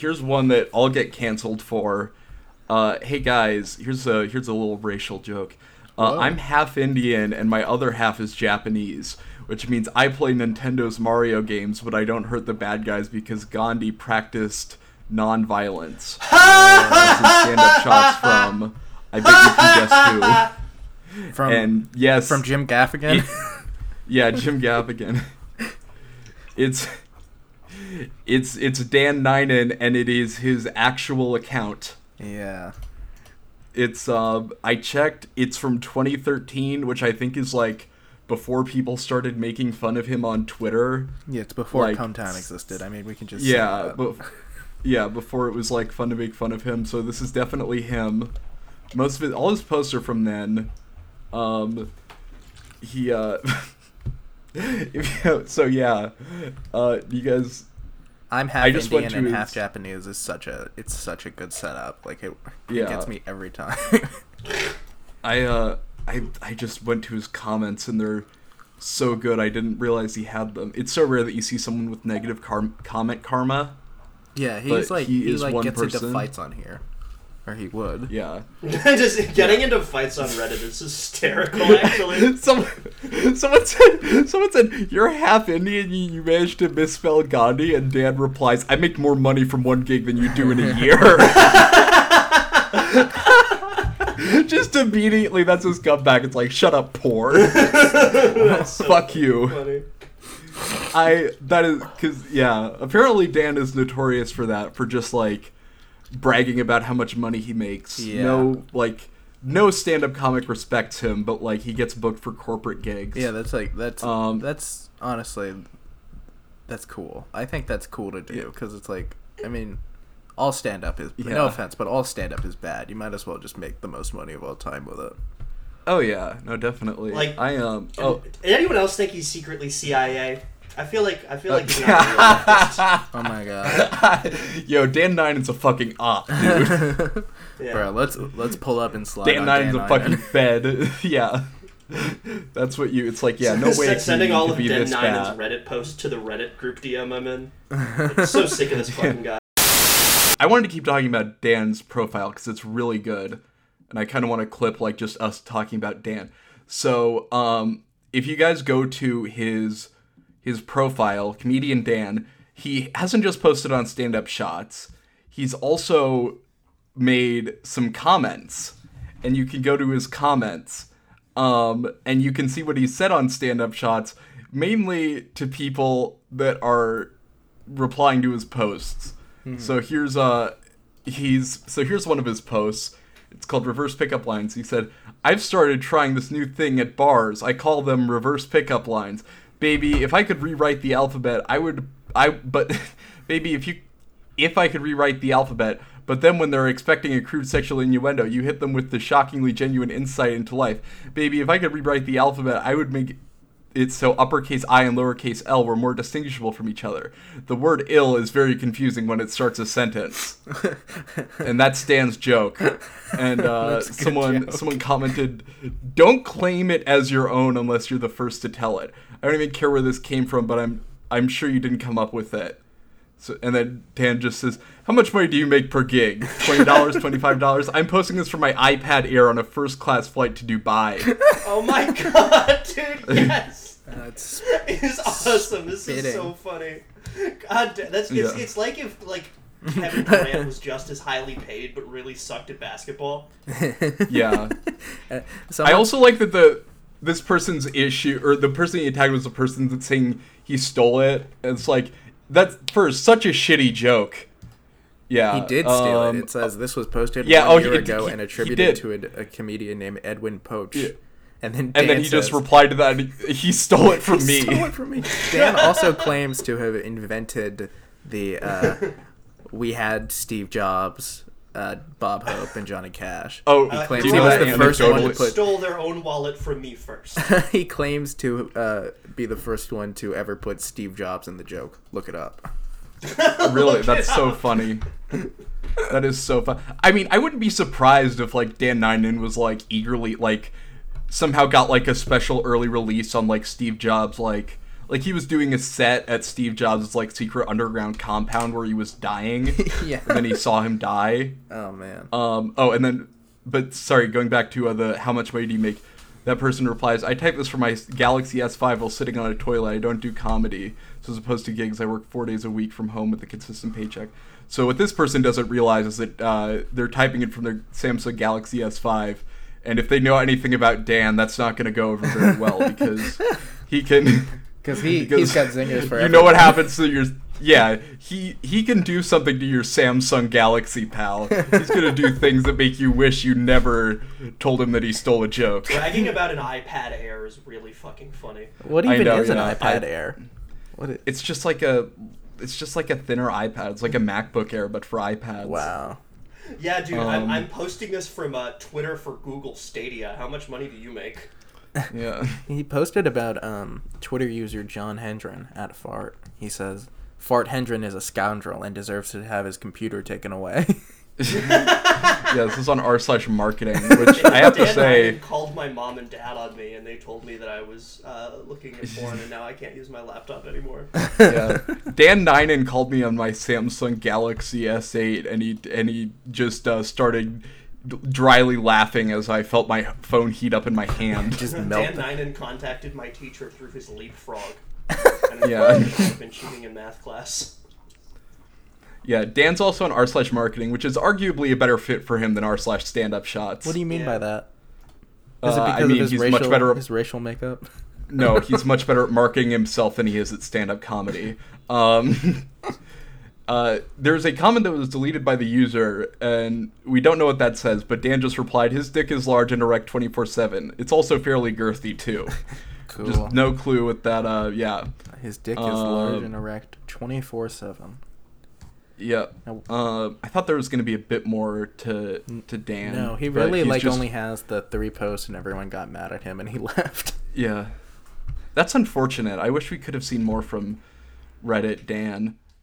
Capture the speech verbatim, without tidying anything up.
here's one that I'll get canceled for. Uh, hey guys, here's a here's a little racial joke. Uh, I'm half Indian and my other half is Japanese, which means I play Nintendo's Mario games, but I don't hurt the bad guys because Gandhi practiced non-violence. uh, this is Stand Up Shots from I bet you can guess who. From and yes, from Jim Gaffigan. Yeah, Jim Gaffigan. It's it's it's Dan Nainan, and it is his actual account. Yeah, it's uh, I checked. It's from twenty thirteen, which I think is like before people started making fun of him on Twitter. Yeah, it's before like, Cometown existed. I mean, we can just yeah, but yeah, before it was like fun to make fun of him. So this is definitely him. Most of it, all his posts are from then. Um, he, uh, if you know, so yeah, uh, you guys, I'm half Indian and his... half Japanese is such a, it's such a good setup. Like it, yeah. It gets me every time. I, uh, I, I just went to his comments and they're so good. I didn't realize he had them. It's so rare that you see someone with negative car- comment karma. Yeah. He's like, he, he is like one gets person. Into fights on here. Or he would. Yeah. Just getting yeah. into fights on Reddit is hysterical, actually. someone, someone said, someone said, you're half Indian, you managed to misspell Gandhi, and Dan replies, I make more money from one gig than you do in a year. Just immediately, that's his comeback. It's like, shut up, poor. That's so fuck you. Funny. I, that is, because, yeah, apparently Dan is notorious for that, for just, like, bragging about how much money he makes. Yeah. No, like, no stand-up comic respects him, but, like, he gets booked for corporate gigs. Yeah, that's, like, that's, um, that's, honestly, that's cool. I think that's cool to do, because yeah. it's, like, I mean, all stand-up is, yeah. no offense, but all stand-up is bad. You might as well just make the most money of all time with it. Oh, yeah. No, definitely. Like, I, um, oh. Did anyone else think he's secretly C I A? I feel like I feel like he's not a real. Oh my god. Yo, Dan Ninan's a fucking op, dude. Yeah. Bro, let's let's pull up and slide. Dan Ninan's a fucking fed. Yeah. That's what you it's like, yeah, no way. Sending all of Dan Ninan's Reddit posts to the Reddit group D M I'm in. I'm so sick of this fucking guy. I wanted to keep talking about Dan's profile because it's really good. And I kinda want to clip like just us talking about Dan. So, um, if you guys go to his his profile, Comedian Dan, he hasn't just posted on Stand Up Shots, he's also made some comments, and you can go to his comments, um, and you can see what he said on Stand Up Shots, mainly to people that are replying to his posts. Mm-hmm. So here's, uh, he's, so here's one of his posts. It's called Reverse Pickup Lines. He said, I've started trying this new thing at bars. I call them reverse pickup lines. Baby, if I could rewrite the alphabet, I would, I, but, baby, if you, if I could rewrite the alphabet, but then when they're expecting a crude sexual innuendo, you hit them with the shockingly genuine insight into life. Baby, if I could rewrite the alphabet, I would make it so uppercase I and lowercase L were more distinguishable from each other. The word ill is very confusing when it starts a sentence. And that's Dan's joke. And uh, someone, joke. someone commented, don't claim it as your own unless you're the first to tell it. I don't even care where this came from, but I'm I'm sure you didn't come up with it. So, and then Dan just says, how much money do you make per gig? twenty dollars, twenty-five dollars? I'm posting this from my iPad Air on a first-class flight to Dubai. Oh my god, dude, yes! That's it's awesome. This spitting. Is so funny. God damn, that's, it's, yeah. it's like if like Kevin Durant was just as highly paid but really sucked at basketball. Yeah. Uh, someone... I also like that the... This person's issue, or the person he attacked was the person that's saying he stole it. And it's like, that's first such a shitty joke. Yeah. He did steal um, it. It says this was posted yeah, one oh, year he, ago he, and attributed to a, a comedian named Edwin Poach. Yeah. And then Dan and then he says, just replied to that, and he, he stole it from he me. Stole it from me. Dan also claims to have invented the, uh, we had Steve Jobs... Uh, Bob Hope and Johnny Cash. Oh, he claims uh, he was the first one to put... stole their own wallet from me first. He claims to uh, be the first one to ever put Steve Jobs in the joke. Look it up. Really? That's so up. Funny. That is so fun. I mean, I wouldn't be surprised if like Dan Nainan was like eagerly like somehow got like a special early release on like Steve Jobs like Like, he was doing a set at Steve Jobs' like secret underground compound where he was dying. Yeah. And then he saw him die. Oh, man. Um. Oh, and then, but sorry, going back to uh, the how much money do you make? That person replies, I type this for my Galaxy S five while sitting on a toilet. I don't do comedy. So as opposed to gigs, I work four days a week from home with a consistent paycheck. So what this person doesn't realize is that uh, they're typing it from their Samsung Galaxy S five. And if they know anything about Dan, that's not going to go over very well because he can... Because he, he's got zingers for everything. You know what happens to your... Yeah, he he can do something to your Samsung Galaxy, pal. He's going to do things that make you wish you never told him that he stole a joke. Bragging about an iPad Air is really fucking funny. What even know, is an know, iPad I, Air? What is... It's just like a... It's just like a thinner iPad. It's like a MacBook Air, but for iPads. Wow. Yeah, dude, um, I'm, I'm posting this from uh, Twitter for Google Stadia. How much money do you make? Yeah. He posted about um, Twitter user John Hendren at Fart. He says, Fart Hendren is a scoundrel and deserves to have his computer taken away. Yeah, this is on r slash marketing, which I have Dan to say... Dan called my mom and dad on me, and they told me that I was uh, looking at porn, and now I can't use my laptop anymore. Yeah, Dan Nainan called me on my Samsung Galaxy S eight, and he and he just uh, started d- dryly laughing as I felt my phone heat up in my hand. Just melt. Dan Nainan contacted my teacher through his leapfrog, and his yeah. I've been cheating in math class. Yeah, Dan's also on r slash marketing, which is arguably a better fit for him than r slash stand up shots. What do you mean yeah. by that? Is it because uh, I mean, of his, he's racial, much better at, his racial makeup? No, he's much better at marketing himself than he is at stand up comedy. Um, uh, there's a comment that was deleted by the user, and we don't know what that says, but Dan just replied, his dick is large and erect twenty-four seven. It's also fairly girthy, too. Cool. Just no clue what that, uh, yeah. His dick is uh, large and erect twenty-four seven. Yeah, uh, I thought there was going to be a bit more to to Dan. No, he really like just... only has the three posts, and everyone got mad at him, and he left. Yeah, that's unfortunate. I wish we could have seen more from Reddit Dan.